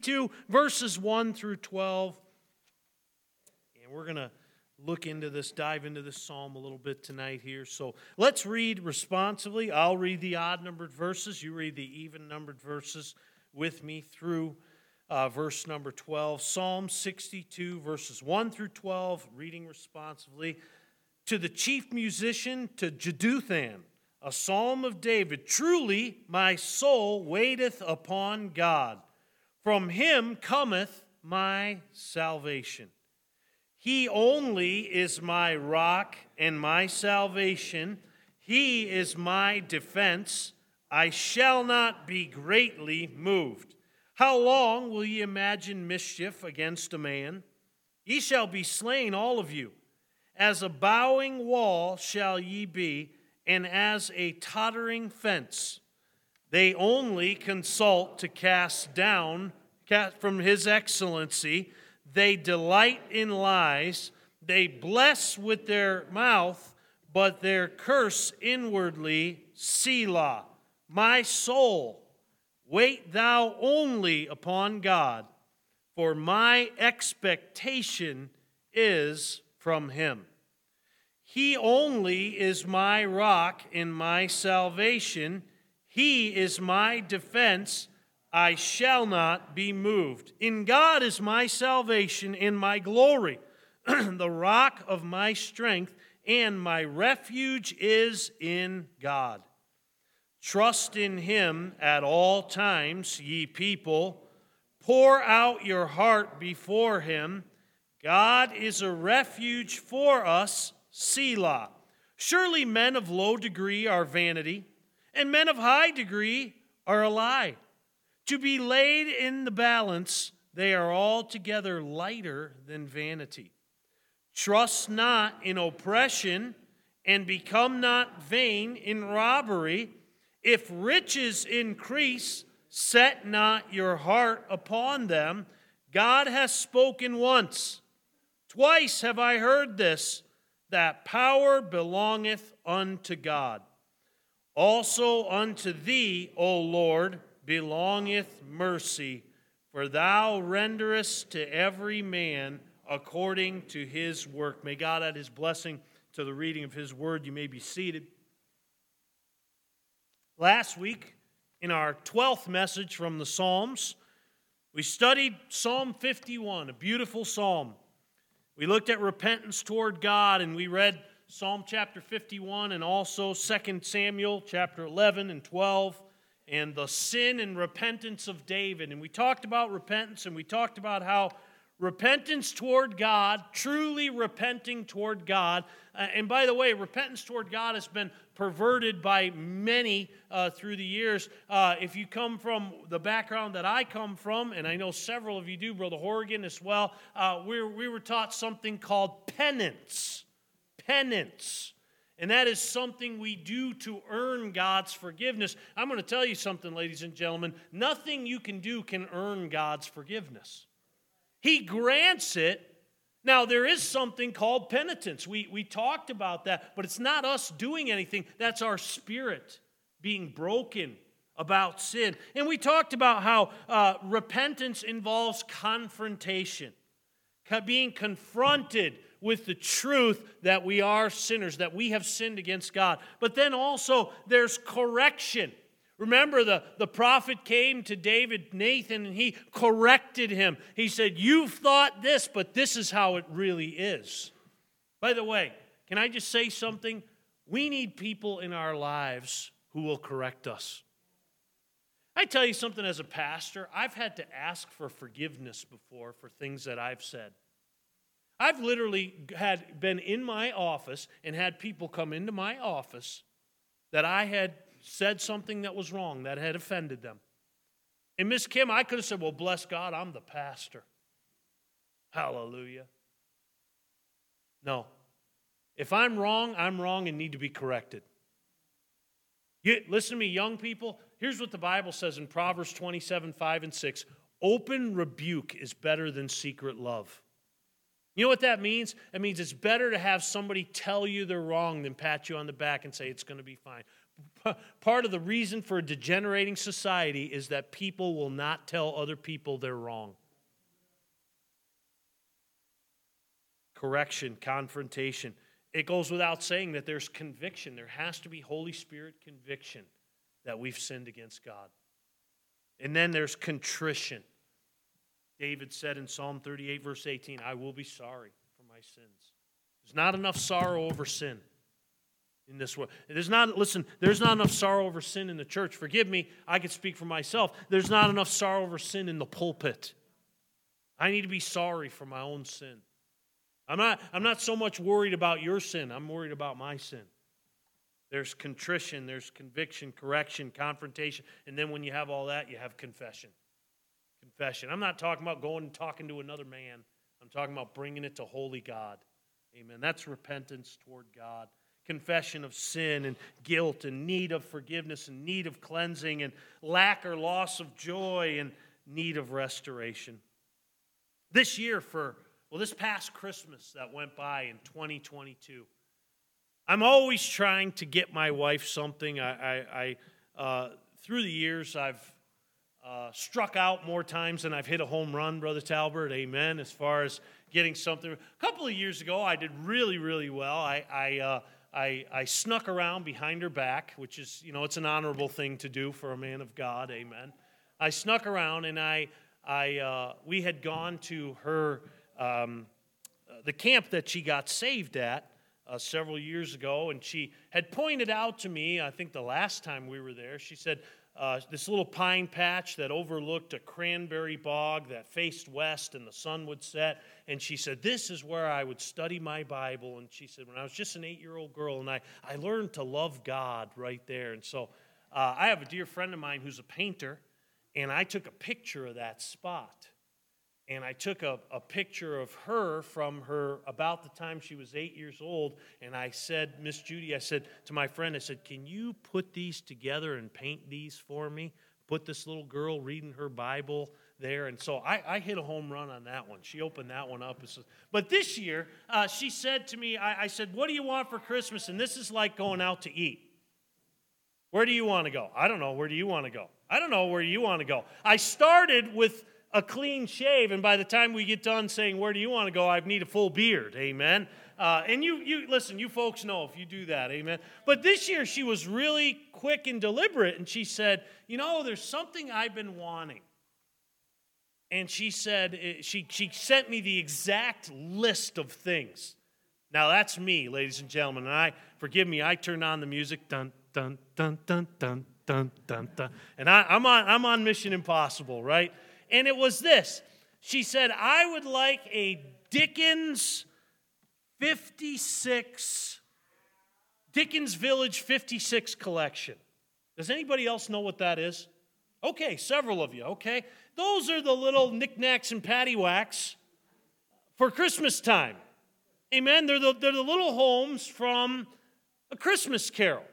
62, verses 1 through 12. And we're going to look into this, dive into this psalm a little bit tonight here. So let's read responsively. I'll read the odd-numbered verses. You read the even-numbered verses with me through verse number 12. Psalm 62, verses 1 through 12, reading responsively. To the chief musician, to Jeduthan, a psalm of David. Truly my soul waiteth upon God. From him cometh my salvation. He only is my rock and my salvation. He is my defense. I shall not be greatly moved. How long will ye imagine mischief against a man? Ye shall be slain, all of you. As a bowing wall shall ye be, and as a tottering fence. They only consult to cast down from his excellency. They delight in lies. They bless with their mouth, but their curse inwardly. Selah, my soul, wait thou only upon God, for my expectation is from him. He only is my rock and my salvation. He is my defense. I shall not be moved. In God is my salvation and my glory, the rock of my strength, and my refuge is in God. Trust in him at all times, ye people. Pour out your heart before him. God is a refuge for us, Selah. Surely men of low degree are vanity, and men of high degree are a lie. To be laid in the balance, they are altogether lighter than vanity. Trust not in oppression, and become not vain in robbery. If riches increase, set not your heart upon them. God has spoken once. Twice have I heard this, that power belongeth unto God. Also unto thee, O Lord, belongeth mercy, for thou renderest to every man according to his work. May God add his blessing to the reading of his word. You may be seated. Last week, in our 12th message from the Psalms, we studied Psalm 51, a beautiful psalm. We looked at repentance toward God, and we read Psalm chapter 51 and also 2 Samuel chapter 11 and 12. And the sin and repentance of David. And we talked about repentance, and we talked about how repentance toward God, truly repenting toward God. And by the way, repentance toward God has been perverted by many through the years. If you come from the background that I come from, and I know several of you do, Brother Horgan as well, we were taught something called penance. Penance. And that is something we do to earn God's forgiveness. I'm going to tell you something, ladies and gentlemen. Nothing you can do can earn God's forgiveness. He grants it. Now, there is something called penitence. We talked about that, but it's not us doing anything. That's our spirit being broken about sin. And we talked about how repentance involves confrontation, being confronted with the truth that we are sinners, that we have sinned against God. But then also there's correction. Remember, the prophet came to David, Nathan, and he corrected him. He said, you've thought this, but this is how it really is. By the way, can I just say something? We need people in our lives who will correct us. I tell you something as a pastor, I've had to ask for forgiveness before for things that I've said. I've literally had been in my office and had people come into my office that I had said something that was wrong, that had offended them. And Miss Kim, I could have said, well, bless God, I'm the pastor. Hallelujah. No. If I'm wrong and need to be corrected. Listen to me, young people. Here's what the Bible says in Proverbs 27, 5 and 6. Open rebuke is better than secret love. You know what that means? It means it's better to have somebody tell you they're wrong than pat you on the back and say it's going to be fine. part of the reason for a degenerating society is that people will not tell other people they're wrong. Correction, confrontation. It goes without saying that there's conviction. There has to be Holy Spirit conviction that we've sinned against God. And then there's contrition. David said in Psalm 38, verse 18, I will be sorry for my sins. There's not enough sorrow over sin in this world. There's not enough sorrow over sin in the church. Forgive me, I could speak for myself. There's not enough sorrow over sin in the pulpit. I need to be sorry for my own sin. I'm not so much worried about your sin. I'm worried about my sin. There's contrition, there's conviction, correction, confrontation. And then when you have all that, you have confession. Confession. I'm not talking about going and talking to another man. I'm talking about bringing it to holy God. Amen. That's repentance toward God. Confession of sin and guilt and need of forgiveness and need of cleansing and lack or loss of joy and need of restoration. This past Christmas that went by in 2022, I'm always trying to get my wife something. I through the years, I've struck out more times than I've hit a home run, Brother Talbert, amen, as far as getting something. A couple of years ago, I did really, really well. I snuck around behind her back, which is, it's an honorable thing to do for a man of God, amen. I snuck around, and we had gone to her... the camp that she got saved at several years ago, and she had pointed out to me, I think the last time we were there, she said, this little pine patch that overlooked a cranberry bog that faced west and the sun would set, and she said, this is where I would study my Bible, and she said, when I was just an 8-year-old girl, and I learned to love God right there, and so I have a dear friend of mine who's a painter, and I took a picture of that spot. And I took a picture of her from her about the time she was 8 years old. And I said, Miss Judy, I said to my friend, I said, can you put these together and paint these for me? Put this little girl reading her Bible there. And so I hit a home run on that one. She opened that one up. But this year, she said to me, I said, what do you want for Christmas? And this is like going out to eat. Where do you want to go? I don't know. Where do you want to go? I don't know where you want to go. I started with a clean shave, and by the time we get done saying, where do you want to go, I need a full beard, amen? And listen, you folks know if you do that, amen? But this year, she was really quick and deliberate, and she said, there's something I've been wanting. And she said, she sent me the exact list of things. Now, that's me, ladies and gentlemen, and forgive me, I turned on the music, dun, dun, dun, dun, dun, dun, dun, dun, and I'm on Mission Impossible, right? And it was this. She said, I would like a Dickens Village 56 collection. Does anybody else know what that is? Okay, several of you, okay. Those are the little knickknacks and paddywhacks for Christmas time. Amen? They're the little homes from A Christmas Carol.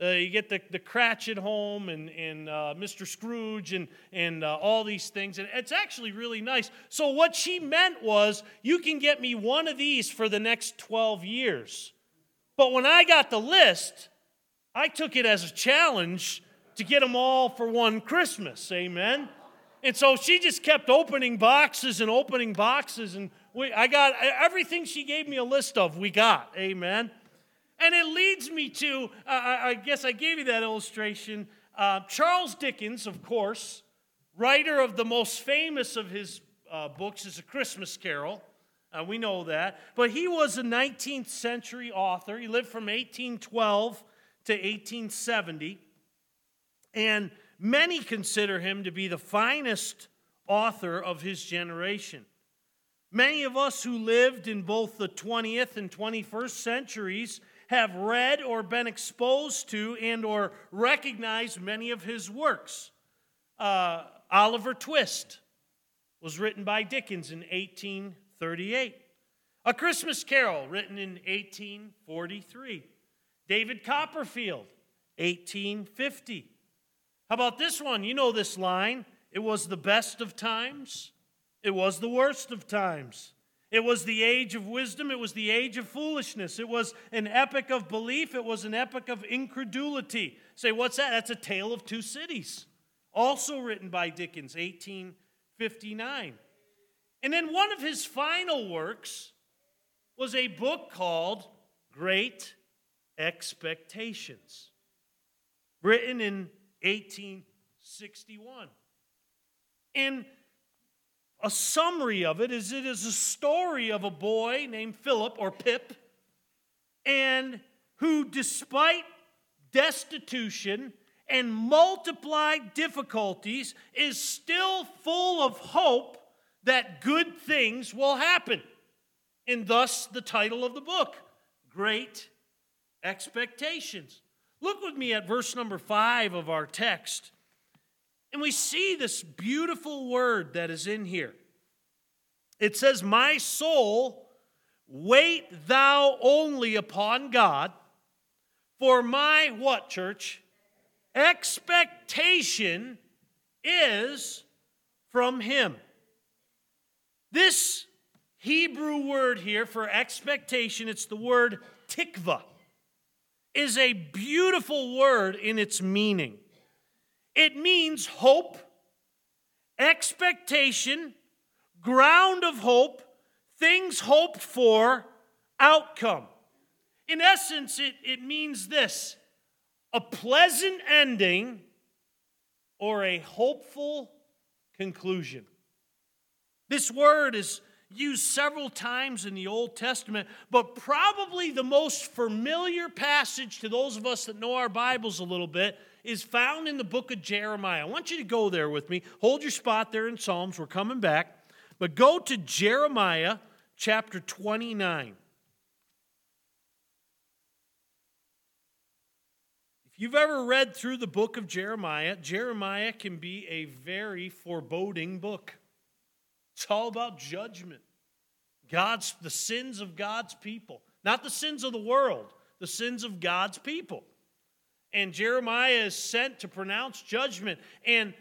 You get the Cratchit home and Mr. Scrooge and all these things. And it's actually really nice. So what she meant was, you can get me one of these for the next 12 years. But when I got the list, I took it as a challenge to get them all for one Christmas. Amen? And so she just kept opening boxes. And I got everything she gave me a list of, we got. Amen? And it leads me to, I guess I gave you that illustration, Charles Dickens, of course, writer of the most famous of his books is A Christmas Carol. We know that. But he was a 19th century author. He lived from 1812 to 1870. And many consider him to be the finest author of his generation. Many of us who lived in both the 20th and 21st centuries have read or been exposed to and or recognized many of his works. Oliver Twist was written by Dickens in 1838. A Christmas Carol, written in 1843. David Copperfield, 1850. How about this one? You know this line. It was the best of times. It was the worst of times. It was the age of wisdom. It was the age of foolishness. It was an epoch of belief. It was an epoch of incredulity. Say, what's that? That's A Tale of Two Cities, also written by Dickens, 1859. And then one of his final works was a book called Great Expectations, written in 1861. And a summary of it is a story of a boy named Philip, or Pip, and who, despite destitution and multiplied difficulties, is still full of hope that good things will happen. And thus the title of the book, Great Expectations. Look with me at verse number 5 of our text. And we see this beautiful word that is in here. It says, "My soul, wait thou only upon God, for my," what, church? "Expectation is from him." This Hebrew word here for expectation, it's the word tikva, is a beautiful word in its meaning. It means hope, expectation, ground of hope, things hoped for, outcome. In essence, it means this: a pleasant ending or a hopeful conclusion. This word is used several times in the Old Testament, but probably the most familiar passage to those of us that know our Bibles a little bit is found in the book of Jeremiah. I want you to go there with me. Hold your spot there in Psalms. We're coming back. But go to Jeremiah chapter 29. If you've ever read through the book of Jeremiah, Jeremiah can be a very foreboding book. It's all about judgment. The sins of God's people. Not the sins of the world, the sins of God's people. And Jeremiah is sent to pronounce judgment. And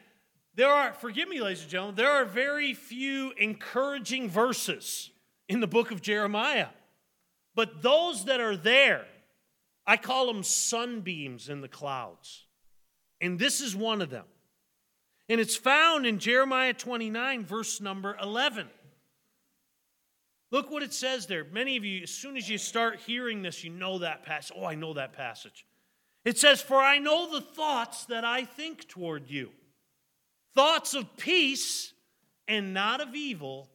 forgive me, ladies and gentlemen, there are very few encouraging verses in the book of Jeremiah. But those that are there, I call them sunbeams in the clouds. And this is one of them. And it's found in Jeremiah 29, verse number 11. Look what it says there. Many of you, as soon as you start hearing this, you know that passage. Oh, I know that passage. It says, "For I know the thoughts that I think toward you, thoughts of peace and not of evil,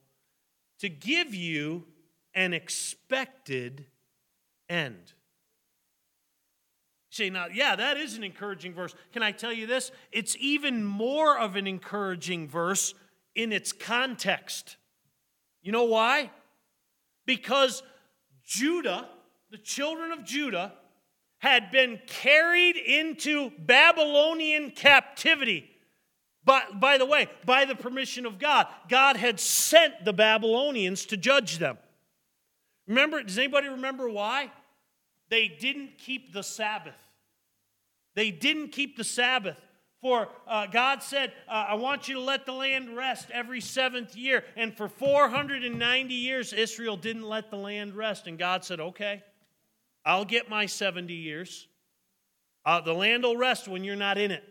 to give you an expected end." You say, now, yeah, that is an encouraging verse. Can I tell you this? It's even more of an encouraging verse in its context. You know why? Because Judah, the children of Judah, had been carried into Babylonian captivity. By the way, by the permission of God, God had sent the Babylonians to judge them. Remember, does anybody remember why? They didn't keep the Sabbath. They didn't keep the Sabbath. For God said, I want you to let the land rest every seventh year. And for 490 years, Israel didn't let the land rest. And God said, okay, I'll get my 70 years. The land will rest when you're not in it.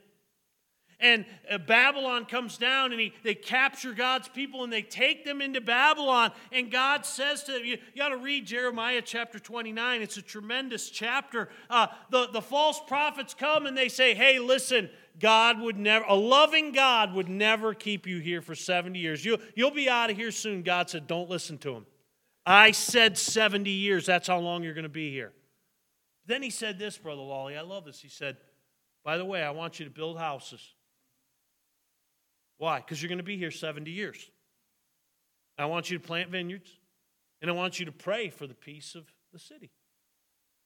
And Babylon comes down, and they capture God's people, and they take them into Babylon. And God says to them, you got to read Jeremiah chapter 29. It's a tremendous chapter. The false prophets come, and they say, hey, listen, a loving God would never keep you here for 70 years. You'll be out of here soon. God said, don't listen to him. I said 70 years. That's how long you're going to be here. Then he said this, Brother Lawley, I love this. He said, by the way, I want you to build houses. Why? Because you're going to be here 70 years. I want you to plant vineyards, and I want you to pray for the peace of the city.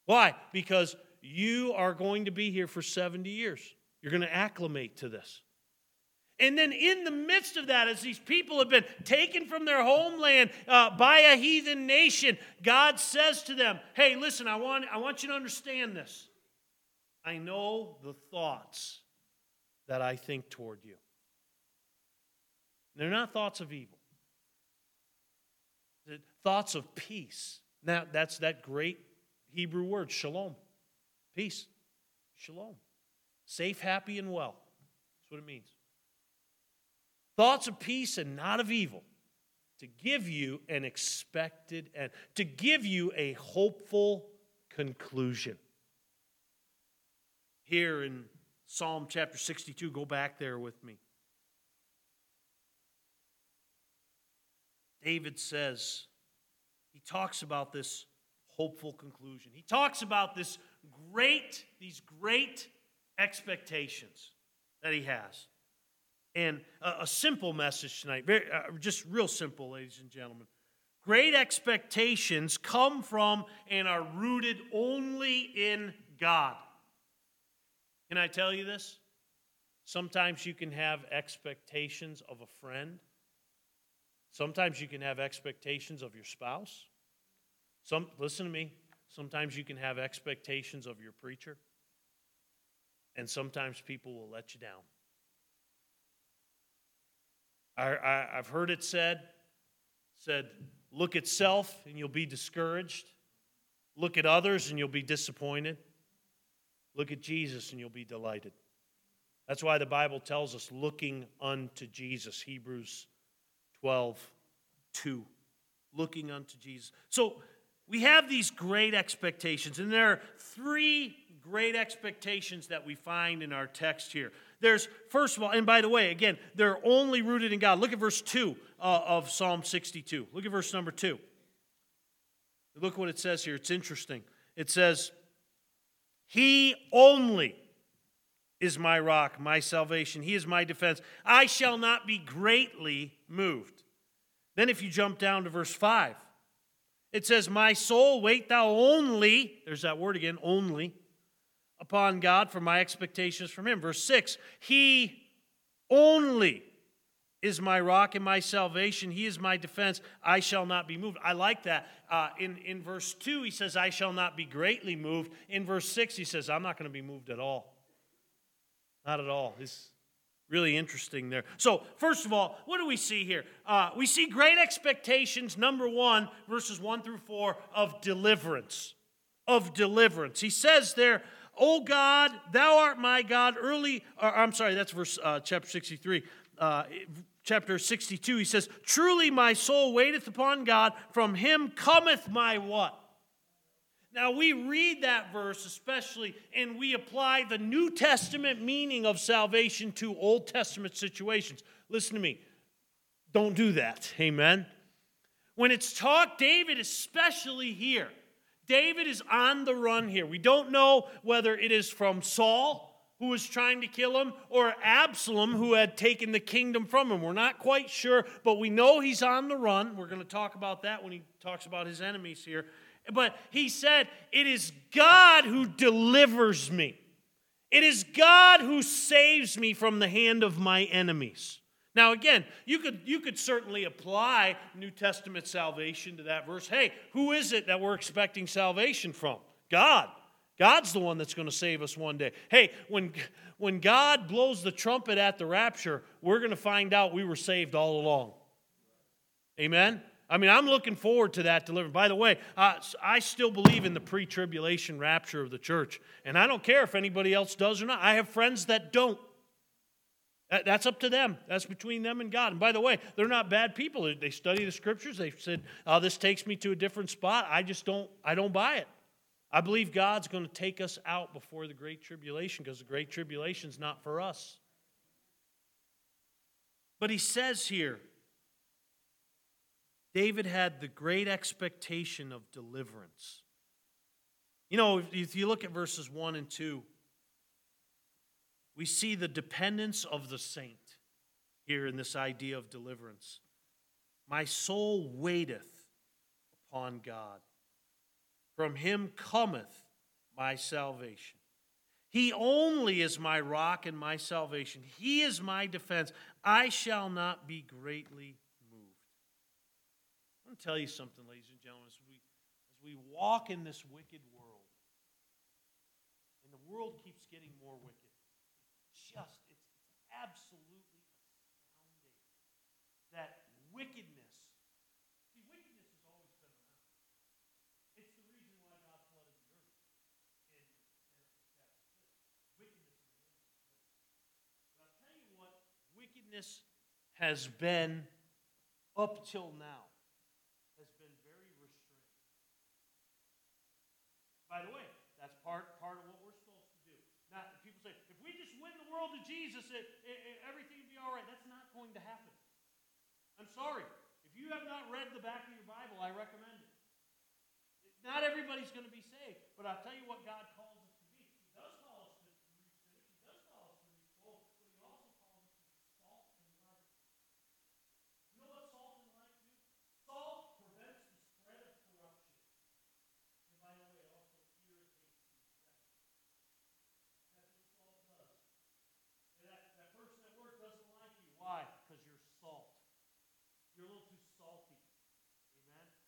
Why? Because you are going to be here for 70 years. You're going to acclimate to this. And then in the midst of that, as these people have been taken from their homeland by a heathen nation, God says to them, hey, listen, I want you to understand this. I know the thoughts that I think toward you. They're not thoughts of evil. Thoughts of peace. Now, that's that great Hebrew word, shalom. Peace. Shalom. Safe, happy, and well. That's what it means. Thoughts of peace and not of evil, to give you an expected end, to give you a hopeful conclusion. Here in Psalm chapter 62, go back there with me. David says, he talks about this hopeful conclusion. He talks about this these great expectations that he has. And a simple message tonight, just real simple, ladies and gentlemen. Great expectations come from and are rooted only in God. Can I tell you this? Sometimes you can have expectations of a friend. Sometimes you can have expectations of your spouse. Listen to me. Sometimes you can have expectations of your preacher. And sometimes people will let you down. I've heard it said, look at self and you'll be discouraged. Look at others and you'll be disappointed. Look at Jesus and you'll be delighted. That's why the Bible tells us, looking unto Jesus, Hebrews 12:2. Looking unto Jesus. So we have these great expectations, and there are three great expectations that we find in our text here. There's, first of all, and by the way, again, they're only rooted in God. Look at verse 2 of Psalm 62. Look at verse number 2. Look what it says here. It's interesting. It says, He only is my rock, my salvation. He is my defense. I shall not be greatly moved. Then if you jump down to verse 5, it says, My soul, wait thou only, there's that word again, only, upon God, for my expectations from Him. Verse 6, He only is my rock and my salvation. He is my defense. I shall not be moved. I like that. In verse 2, he says, I shall not be greatly moved. In verse 6, he says, I'm not going to be moved at all. Not at all. It's really interesting there. So, first of all, what do we see here? We see great expectations, number 1, verses 1 through 4, of deliverance. Of deliverance. He says there, O God, thou art my God. That's verse chapter 63. Chapter 62, he says, Truly my soul waiteth upon God. From Him cometh my what? Now we read that verse especially, and we apply the New Testament meaning of salvation to Old Testament situations. Listen to me. Don't do that. Amen. When it's taught, David especially here. David is on the run here. We don't know whether it is from Saul, who was trying to kill him, or Absalom, who had taken the kingdom from him. We're not quite sure, but we know he's on the run. We're going to talk about that when he talks about his enemies here. But he said, It is God who delivers me. It is God who saves me from the hand of my enemies. Now, again, you could certainly apply New Testament salvation to that verse. Hey, who is it that we're expecting salvation from? God. God's the one that's going to save us one day. Hey, when God blows the trumpet at the rapture, we're going to find out we were saved all along. Amen? I mean, I'm looking forward to that deliverance. By the way, I still believe in the pre-tribulation rapture of the church. And I don't care if anybody else does or not. I have friends that don't. That's up to them. That's between them and God. And by the way, they're not bad people. They study the Scriptures. They've said, this takes me to a different spot. I don't buy it. I believe God's going to take us out before the Great Tribulation, because the Great Tribulation is not for us. But he says here, David had the great expectation of deliverance. You know, if you look at verses 1 and 2, we see the dependence of the saint here in this idea of deliverance. My soul waiteth upon God. From Him cometh my salvation. He only is my rock and my salvation. He is my defense. I shall not be greatly moved. I'm going to tell you something, ladies and gentlemen. As we walk in this wicked world, and the world keeps getting more wicked, it's absolutely astounding that wickedness is witness has been, up till now, has been very restrained. By the way, that's part of what we're supposed to do. Not people say, if we just win the world to Jesus, everything will be all right. That's not going to happen. I'm sorry. If you have not read the back of your Bible, I recommend it. Not everybody's going to be saved, but I'll tell you what God calls us to be. He does call us to be sinners. He does call us to be bold, but He also calls us to be salt and light. You know what salt and light do? Salt prevents the spread of corruption. And by the way, it also irritates the flesh. That's what salt does. And that person at work doesn't like you. Why? Because you're salt. You're a little too salty.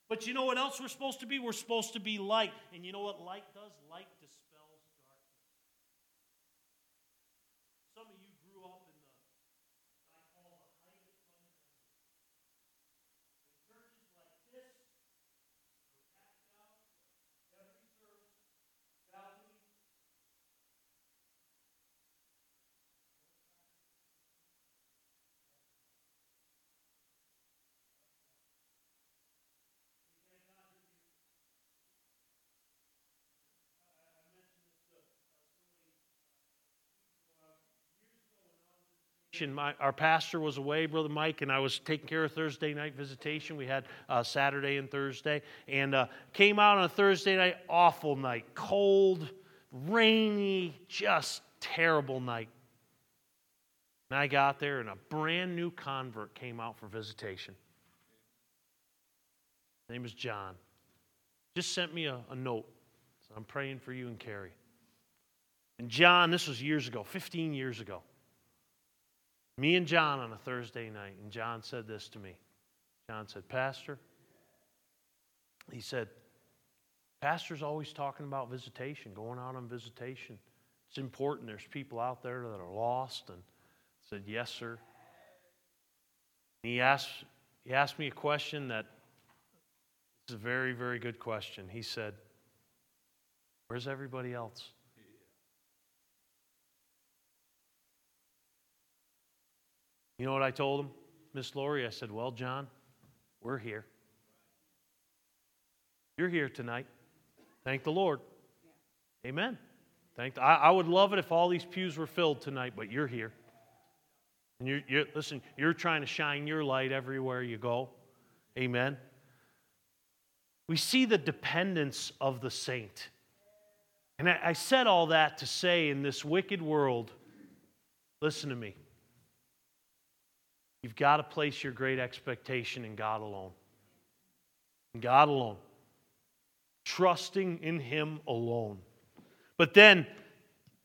But you know what else we're supposed to be? We're supposed to be light. And you know what light does? Light dispels darkness. Some of you grew up in the, I call the height of fundamentalism. In churches like this, we're packed out, every service, balcony. Our pastor was away, Brother Mike, and I was taking care of Thursday night visitation. We had Saturday and Thursday, and came out on a Thursday night, awful night, cold, rainy, just terrible night. And I got there, and a brand new convert came out for visitation. His name is John. Just sent me a note. So I'm praying for you and Carrie. And John, this was years ago, 15 years ago. Me and John on a Thursday night, and John said this to me. John said, Pastor, he said, Pastor's always talking about visitation, going out on visitation. It's important. There's people out there that are lost. And I said, yes, sir. And he asked me a question that is a very, very good question. He said, where's everybody else? You know what I told him, Miss Lori? I said, well, John, we're here. You're here tonight. Thank the Lord. Yeah. Amen. I would love it if all these pews were filled tonight, but you're here. And you're trying to shine your light everywhere you go. Amen. We see the dependence of the saint. And I said all that to say, in this wicked world, listen to me. You've got to place your great expectation in God alone. In God alone. Trusting in Him alone. But then,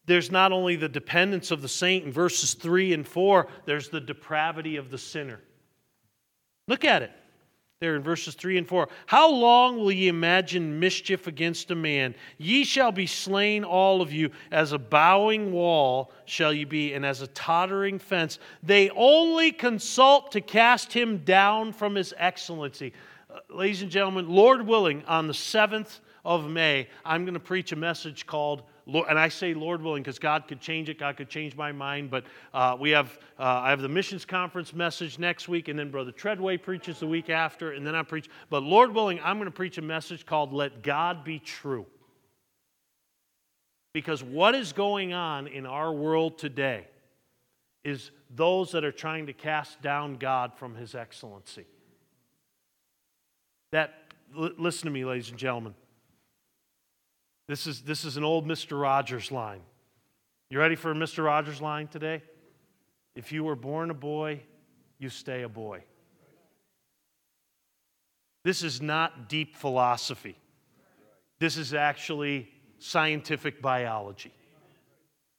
there's not only the dependence of the saint in verses 3 and 4, there's the depravity of the sinner. Look at it. There in verses 3 and 4. How long will ye imagine mischief against a man? Ye shall be slain, all of you, as a bowing wall shall ye be, and as a tottering fence. They only consult to cast him down from his excellency. Ladies and gentlemen, Lord willing, on the 7th of May, I'm going to preach a message called, and I say Lord willing because God could change it, God could change my mind, but I have the missions conference message next week, and then Brother Treadway preaches the week after, and then I preach. But Lord willing, I'm going to preach a message called Let God Be True. Because what is going on in our world today is those that are trying to cast down God from His excellency. Listen to me, ladies and gentlemen. This is an old Mr. Rogers line. You ready for a Mr. Rogers line today? If you were born a boy, you stay a boy. This is not deep philosophy. This is actually scientific biology.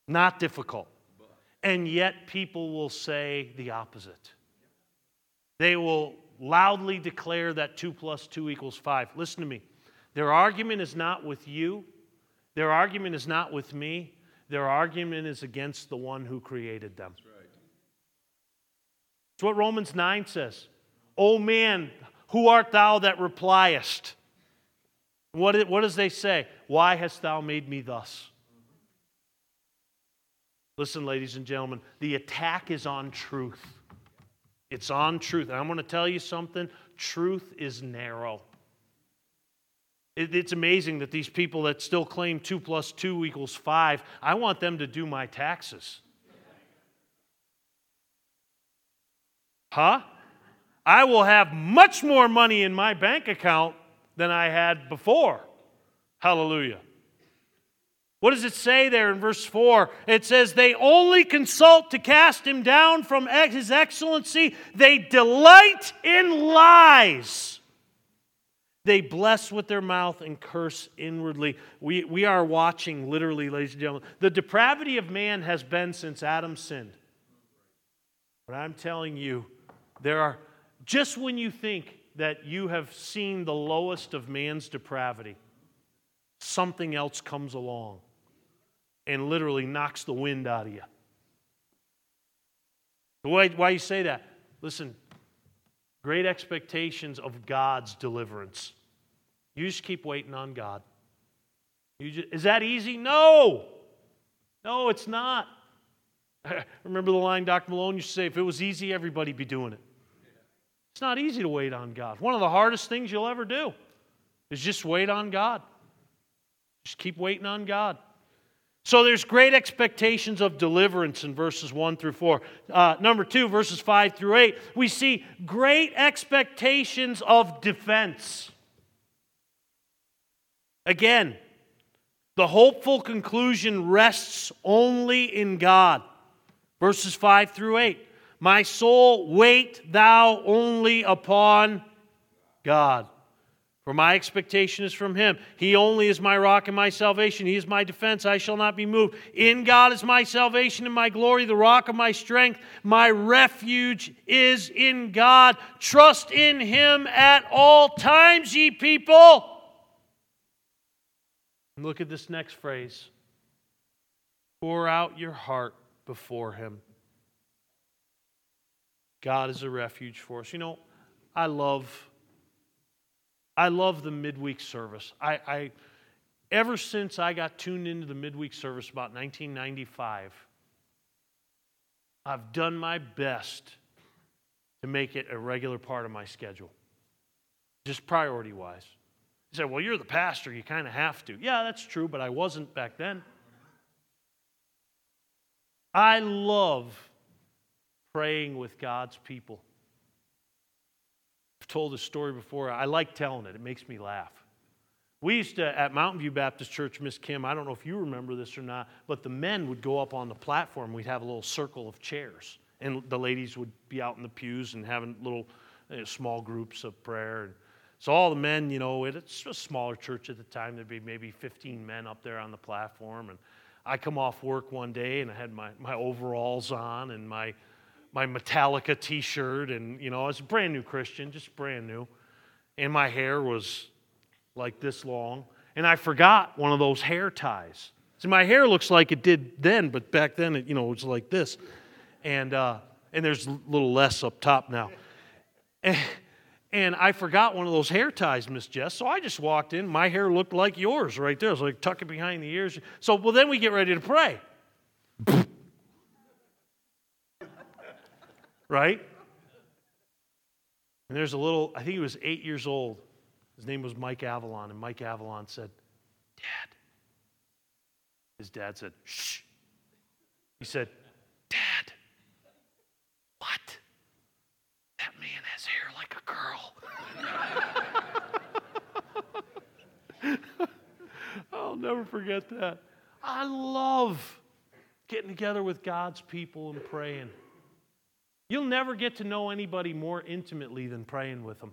Not difficult. And yet people will say the opposite. They will loudly declare that 2 + 2 = 5. Listen to me. Their argument is not with you. Their argument is not with me. Their argument is against the one who created them. That's right. It's what Romans 9 says. O man, who art thou that repliest? What does they say? Why hast thou made me thus? Listen, ladies and gentlemen, the attack is on truth. It's on truth. And I'm going to tell you something. Truth is narrow. It's amazing that these people that still claim 2 + 2 = 5, I want them to do my taxes. Huh? I will have much more money in my bank account than I had before. Hallelujah. What does it say there in verse 4? It says, they only consult to cast him down from his excellency. They delight in lies. They bless with their mouth and curse inwardly. We are watching, literally, ladies and gentlemen. The depravity of man has been since Adam sinned. But I'm telling you, there are, just when you think that you have seen the lowest of man's depravity, something else comes along and literally knocks the wind out of you. Why you say that? Listen, great expectations of God's deliverance. You just keep waiting on God. Is that easy? No. No, it's not. I remember the line Dr. Malone used to say, if it was easy, everybody'd be doing it. It's not easy to wait on God. One of the hardest things you'll ever do is just wait on God. Just keep waiting on God. So there's great expectations of deliverance in verses 1 through 4. Number 2, verses 5 through 8, we see great expectations of defense. Again, the hopeful conclusion rests only in God. Verses 5 through 8, my soul, wait thou only upon God. For my expectation is from Him. He only is my rock and my salvation. He is my defense. I shall not be moved. In God is my salvation and my glory, the rock of my strength. My refuge is in God. Trust in Him at all times, ye people. And look at this next phrase. Pour out your heart before Him. God is a refuge for us. You know, I love the midweek service. I ever since I got tuned into the midweek service about 1995, I've done my best to make it a regular part of my schedule, just priority-wise. You say, well, you're the pastor. You kind of have to. Yeah, that's true, but I wasn't back then. I love praying with God's people. I've told this story before. I like telling it. It makes me laugh. We used to, at Mountain View Baptist Church, Miss Kim, I don't know if you remember this or not, but the men would go up on the platform. We'd have a little circle of chairs, and the ladies would be out in the pews and having little small groups of prayer. So all the men, you know, it's a smaller church at the time. There'd be maybe 15 men up there on the platform. And I come off work one day, and I had my overalls on and my Metallica t-shirt, and, you know, I was a brand new Christian, just brand new. And my hair was like this long. And I forgot one of those hair ties. See, my hair looks like it did then, but back then, it, you know, it was like this. And there's a little less up top now. And I forgot one of those hair ties, Miss Jess, so I just walked in. My hair looked like yours right there. It was like tucking behind the ears. So, well, then we get ready to pray. Right? And there's a little, I think he was 8 years old. His name was Mike Avalon. And Mike Avalon said, Dad. His dad said, shh. He said, Dad, what? That man has hair like a girl. I'll never forget that. I love getting together with God's people and praying. You'll never get to know anybody more intimately than praying with them.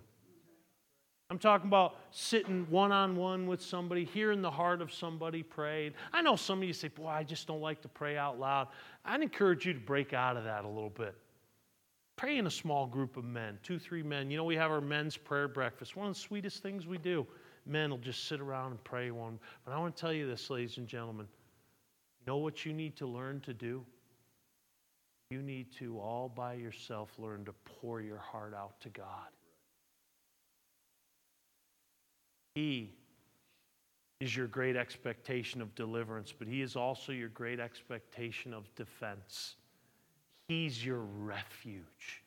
I'm talking about sitting one-on-one with somebody, hearing the heart of somebody praying. I know some of you say, boy, I just don't like to pray out loud. I'd encourage you to break out of that a little bit. Pray in a small group of men, 2-3 men. You know, we have our men's prayer breakfast. One of the sweetest things we do. Men will just sit around and pray one. But I want to tell you this, ladies and gentlemen. You know what you need to learn to do? You need to, all by yourself, learn to pour your heart out to God. He is your great expectation of deliverance, but He is also your great expectation of defense. He's your refuge.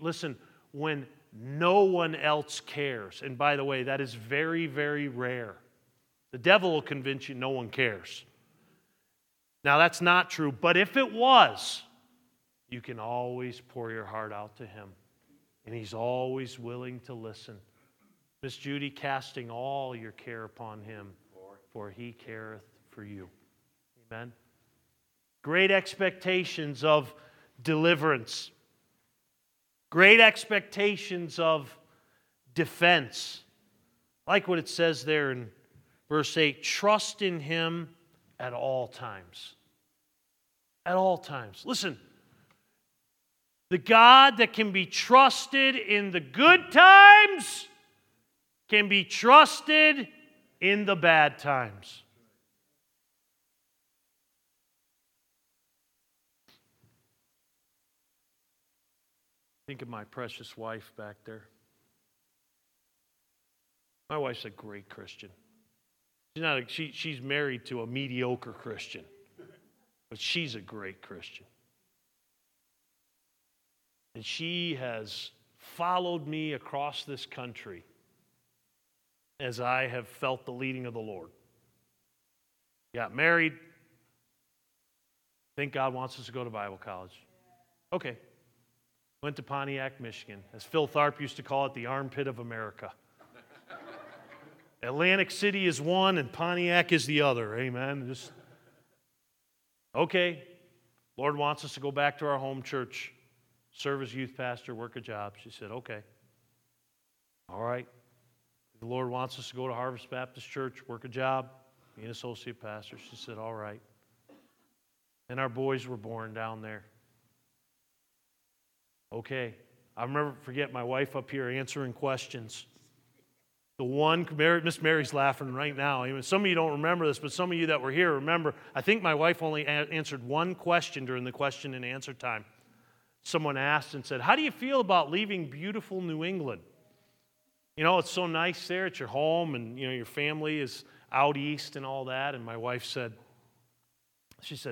Listen, when no one else cares, and by the way, that is very, very rare. The devil will convince you no one cares. Now, that's not true, but if it was, you can always pour your heart out to him, and he's always willing to listen. Miss Judy, casting all your care upon him, for he careth for you. Amen. Great expectations of deliverance. Great expectations of defense. I like what it says there in verse 8. Trust in him at all times. At all times. Listen, the God that can be trusted in the good times can be trusted in the bad times. Think of my precious wife back there. My wife's a great Christian. She's not. She's married to a mediocre Christian, but she's a great Christian. And she has followed me across this country as I have felt the leading of the Lord. Got married. Think God wants us to go to Bible college. Okay. Went to Pontiac, Michigan. As Phil Tharp used to call it, the armpit of America. Atlantic City is one and Pontiac is the other. Amen. Just, okay. Lord wants us to go back to our home church, serve as youth pastor, work a job. She said, okay. All right. The Lord wants us to go to Harvest Baptist Church, work a job, be an associate pastor. She said, all right. And our boys were born down there. Okay, I'll never forget my wife up here answering questions. The one, Miss Mary's laughing right now. I mean, some of you don't remember this, but some of you that were here remember, I think my wife only answered one question during the question and answer time. Someone asked and said, how do you feel about leaving beautiful New England? You know, it's so nice there at your home, and you know your family is out east and all that. And my wife said,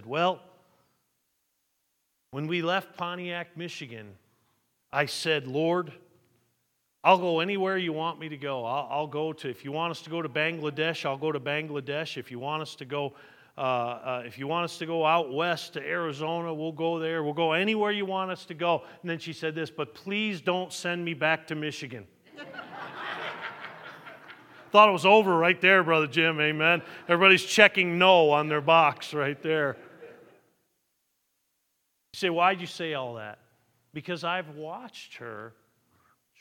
well, when we left Pontiac, Michigan, I said, Lord, I'll go anywhere you want me to go. I'll go to, if you want us to go to Bangladesh, I'll go to Bangladesh. If you want us to go, out west to Arizona, we'll go there. We'll go anywhere you want us to go. And then she said this, but please don't send me back to Michigan. Thought it was over right there, Brother Jim. Amen. Everybody's checking no on their box right there. You say, why'd you say all that? Because I've watched her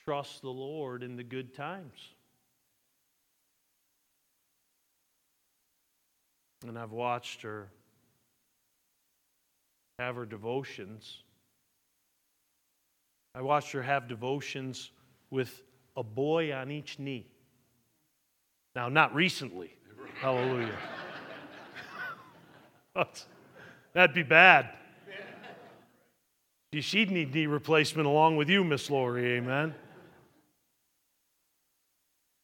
trust the Lord in the good times. And I've watched her have her devotions. I watched her have devotions with a boy on each knee. Now, not recently. Hallelujah. That'd be bad. She'd need knee replacement along with you, Miss Lori, amen.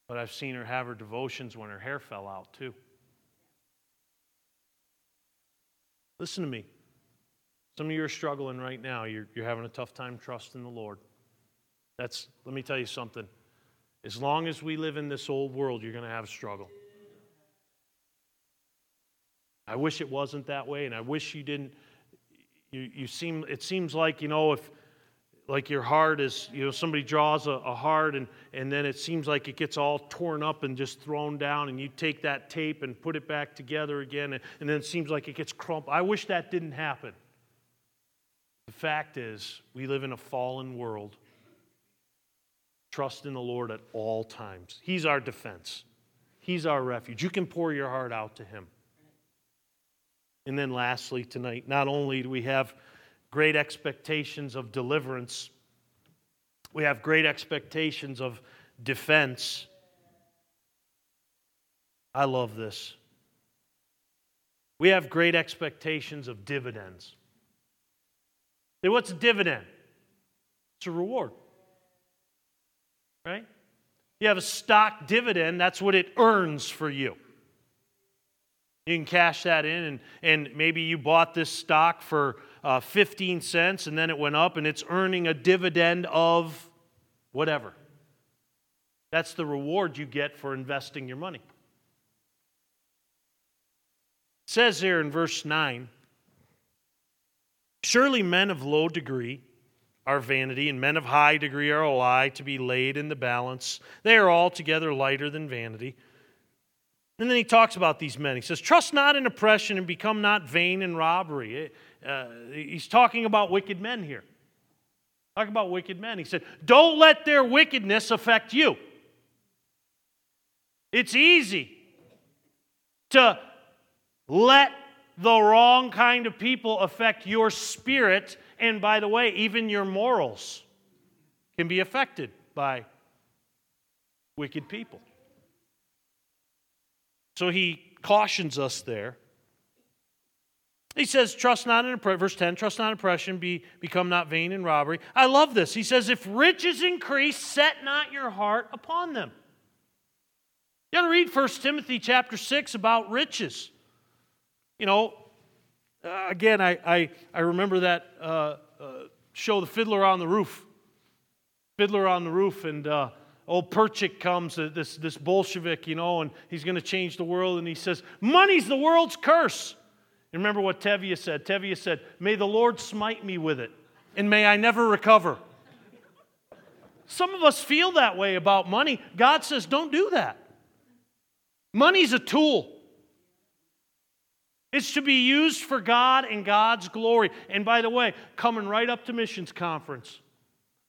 But I've seen her have her devotions when her hair fell out, too. Listen to me. Some of you are struggling right now. You're having a tough time trusting the Lord. Let me tell you something. As long as we live in this old world, you're going to have a struggle. I wish it wasn't that way, and I wish you didn't. It seems like, you know, if like your heart is, you know, somebody draws a heart and then it seems like it gets all torn up and just thrown down, and you take that tape and put it back together again, and then it seems like it gets crumpled. I wish that didn't happen. The fact is, we live in a fallen world. Trust in the Lord at all times. He's our defense. He's our refuge. You can pour your heart out to him. And then lastly tonight, not only do we have great expectations of deliverance, we have great expectations of defense. I love this. We have great expectations of dividends. Hey, what's a dividend? It's a reward, right? You have a stock dividend, that's what it earns for you. You can cash that in, and maybe you bought this stock for 15 cents, and then it went up, and it's earning a dividend of whatever. That's the reward you get for investing your money. It says there in verse 9, surely men of low degree are vanity, and men of high degree are a lie, to be laid in the balance. They are altogether lighter than vanity. And then he talks about these men. He says, trust not in oppression and become not vain in robbery. He's talking about wicked men here. Talk about wicked men. He said, don't let their wickedness affect you. It's easy to let the wrong kind of people affect your spirit. And by the way, even your morals can be affected by wicked people. So he cautions us there. He says, trust not in oppression, verse 10, trust not in oppression, become not vain in robbery. I love this. He says, if riches increase, set not your heart upon them. You got to read 1 Timothy chapter 6 about riches. You know, again, I remember that show, The Fiddler on the Roof. Fiddler on the Roof, and old Perchik comes, this Bolshevik, you know, and he's going to change the world, and he says, money's the world's curse. You remember what Tevye said? Tevye said, may the Lord smite me with it, and may I never recover. Some of us feel that way about money. God says, don't do that. Money's a tool. It's to be used for God and God's glory. And by the way, coming right up to missions conference,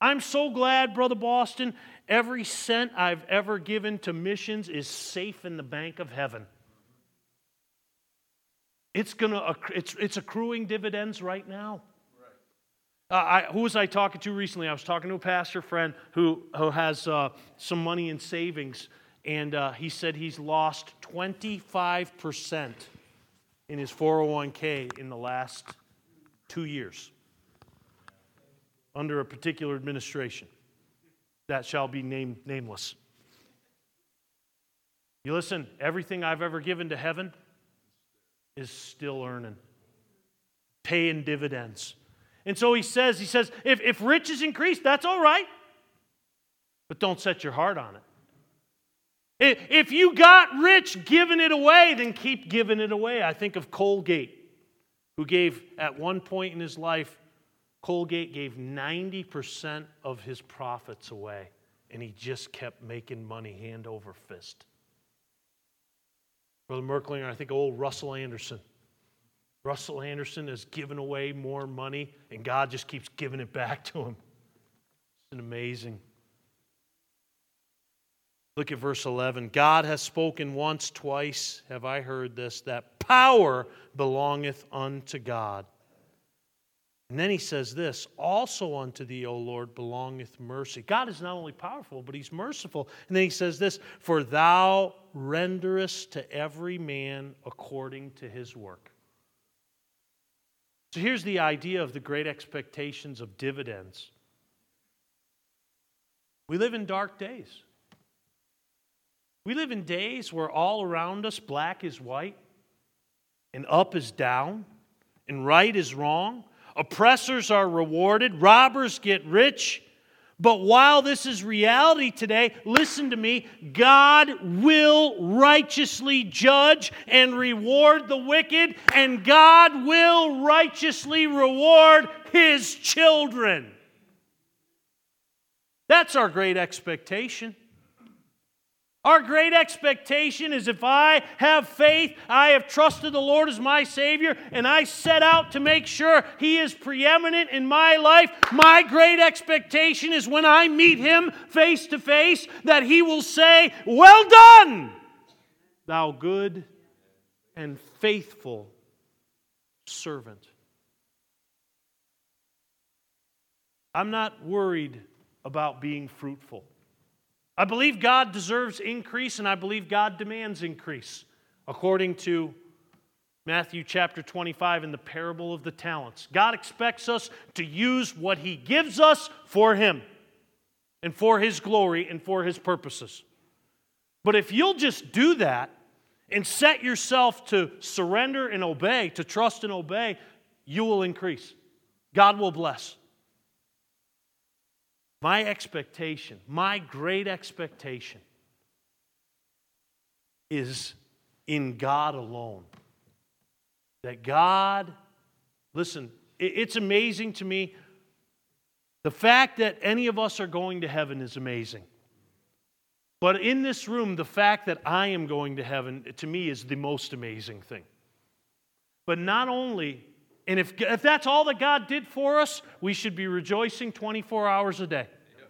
I'm so glad, Brother Boston, every cent I've ever given to missions is safe in the bank of heaven. It's accruing dividends right now. Right. Who was I talking to recently? I was talking to a pastor friend who has some money in savings, and he said he's lost 25% in his 401k in the last 2 years under a particular administration that shall be nameless. You listen, everything I've ever given to heaven is still earning, paying dividends. And so he says, if riches increase, that's all right, but don't set your heart on it. If you got rich giving it away, then keep giving it away. I think of Colgate, who gave at one point in his life, Colgate gave 90% of his profits away, and he just kept making money hand over fist. Brother Merklinger, I think old Russell Anderson. Russell Anderson has given away more money, and God just keeps giving it back to him. It's amazing. Look at verse 11. God has spoken once, twice have I heard this, that power belongeth unto God. And then he says this, also unto thee, O Lord, belongeth mercy. God is not only powerful, but he's merciful. And then he says this, for thou renderest to every man according to his work. So here's the idea of the great expectations of dividends. We live in dark days. We live in days where all around us black is white, and up is down, and right is wrong. Oppressors are rewarded. Robbers get rich. But while this is reality today, listen to me, God will righteously judge and reward the wicked, and God will righteously reward His children. That's our great expectation. Our great expectation is if I have faith, I have trusted the Lord as my Savior, and I set out to make sure He is preeminent in my life, my great expectation is when I meet Him face to face, that He will say, well done, thou good and faithful servant. I'm not worried about being fruitful. I believe God deserves increase, and I believe God demands increase. According to Matthew chapter 25 in the parable of the talents, God expects us to use what He gives us for Him and for His glory and for His purposes. But if you'll just do that, and set yourself to surrender and obey, to trust and obey, you will increase. God will bless. My expectation, my great expectation is in God alone. That God, listen, it's amazing to me. The fact that any of us are going to heaven is amazing. But in this room, the fact that I am going to heaven, to me, is the most amazing thing. But not only, and if that's all that God did for us, we should be rejoicing 24 hours a day. Yeah.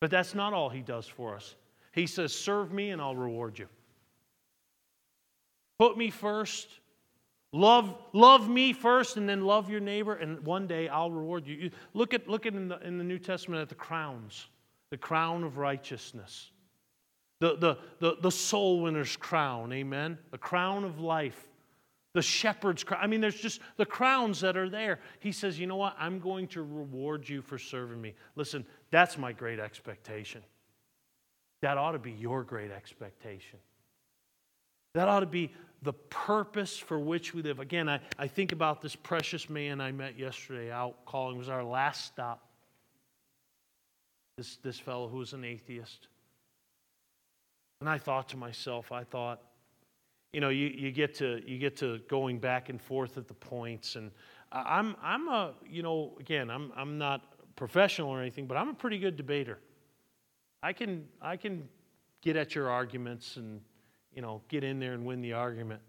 But that's not all He does for us. He says, serve me and I'll reward you. Put me first. Love me first, and then love your neighbor, and one day I'll reward you. Look at in the New Testament at the crowns, the crown of righteousness, the soul winner's crown, amen, the crown of life, the shepherd's crown. I mean, there's just the crowns that are there. He says, you know what? I'm going to reward you for serving me. Listen, that's my great expectation. That ought to be your great expectation. That ought to be the purpose for which we live. Again, I think about this precious man I met yesterday out calling. It was our last stop. This fellow who was an atheist. And I thought to myself, you know, you get to going back and forth at the points, and I'm a, you know, again, I'm not professional or anything, but I'm a pretty good debater. I can get at your arguments and, you know, get in there and win the argument.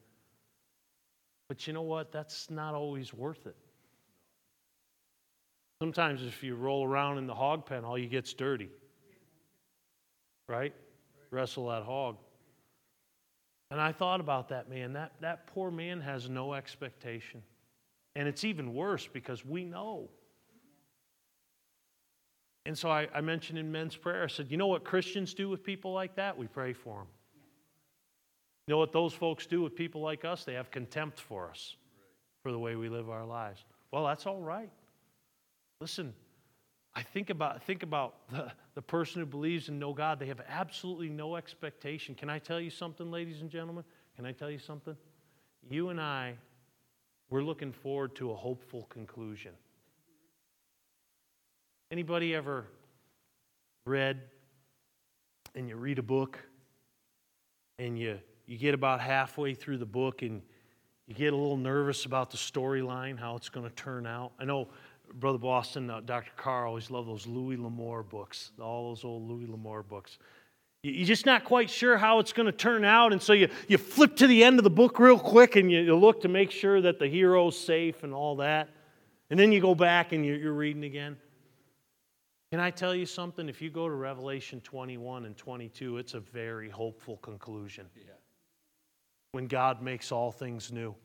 But you know what? That's not always worth it. Sometimes if you roll around in the hog pen, all you get's dirty. Right? Wrestle that hog. And I thought about that man. That poor man has no expectation. And it's even worse because we know. And so I mentioned in men's prayer, I said, you know what Christians do with people like that? We pray for them. You know what those folks do with people like us? They have contempt for us, for the way we live our lives. Well, that's all right. Listen, I think about the person who believes in no God. They have absolutely no expectation. Can I tell you something, ladies and gentlemen? Can I tell you something? You and I, we're looking forward to a hopeful conclusion. Anybody ever read, and you read a book, and you get about halfway through the book and you get a little nervous about the storyline, how it's going to turn out? I know Brother Boston, Dr. Carr, always loved those Louis L'Amour books, all those old Louis L'Amour books. You're just not quite sure how it's going to turn out, and so you flip to the end of the book real quick and you look to make sure that the hero's safe and all that. And then you go back and you're reading again. Can I tell you something? If you go to Revelation 21 and 22, it's a very hopeful conclusion. Yeah. When God makes all things new.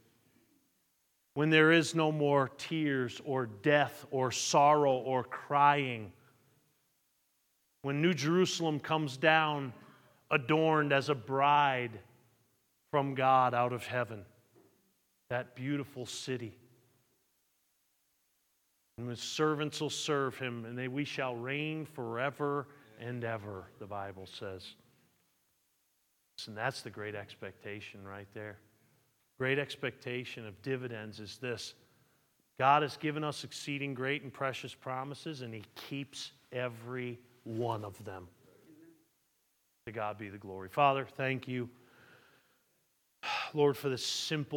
When there is no more tears or death or sorrow or crying. When New Jerusalem comes down adorned as a bride from God out of heaven. That beautiful city. And his servants will serve him, and we shall reign forever and ever, the Bible says. And that's the great expectation right there. Great expectation of dividends is this. God has given us exceeding great and precious promises, and he keeps every one of them. To God be the glory. Father, thank you, Lord, for this simple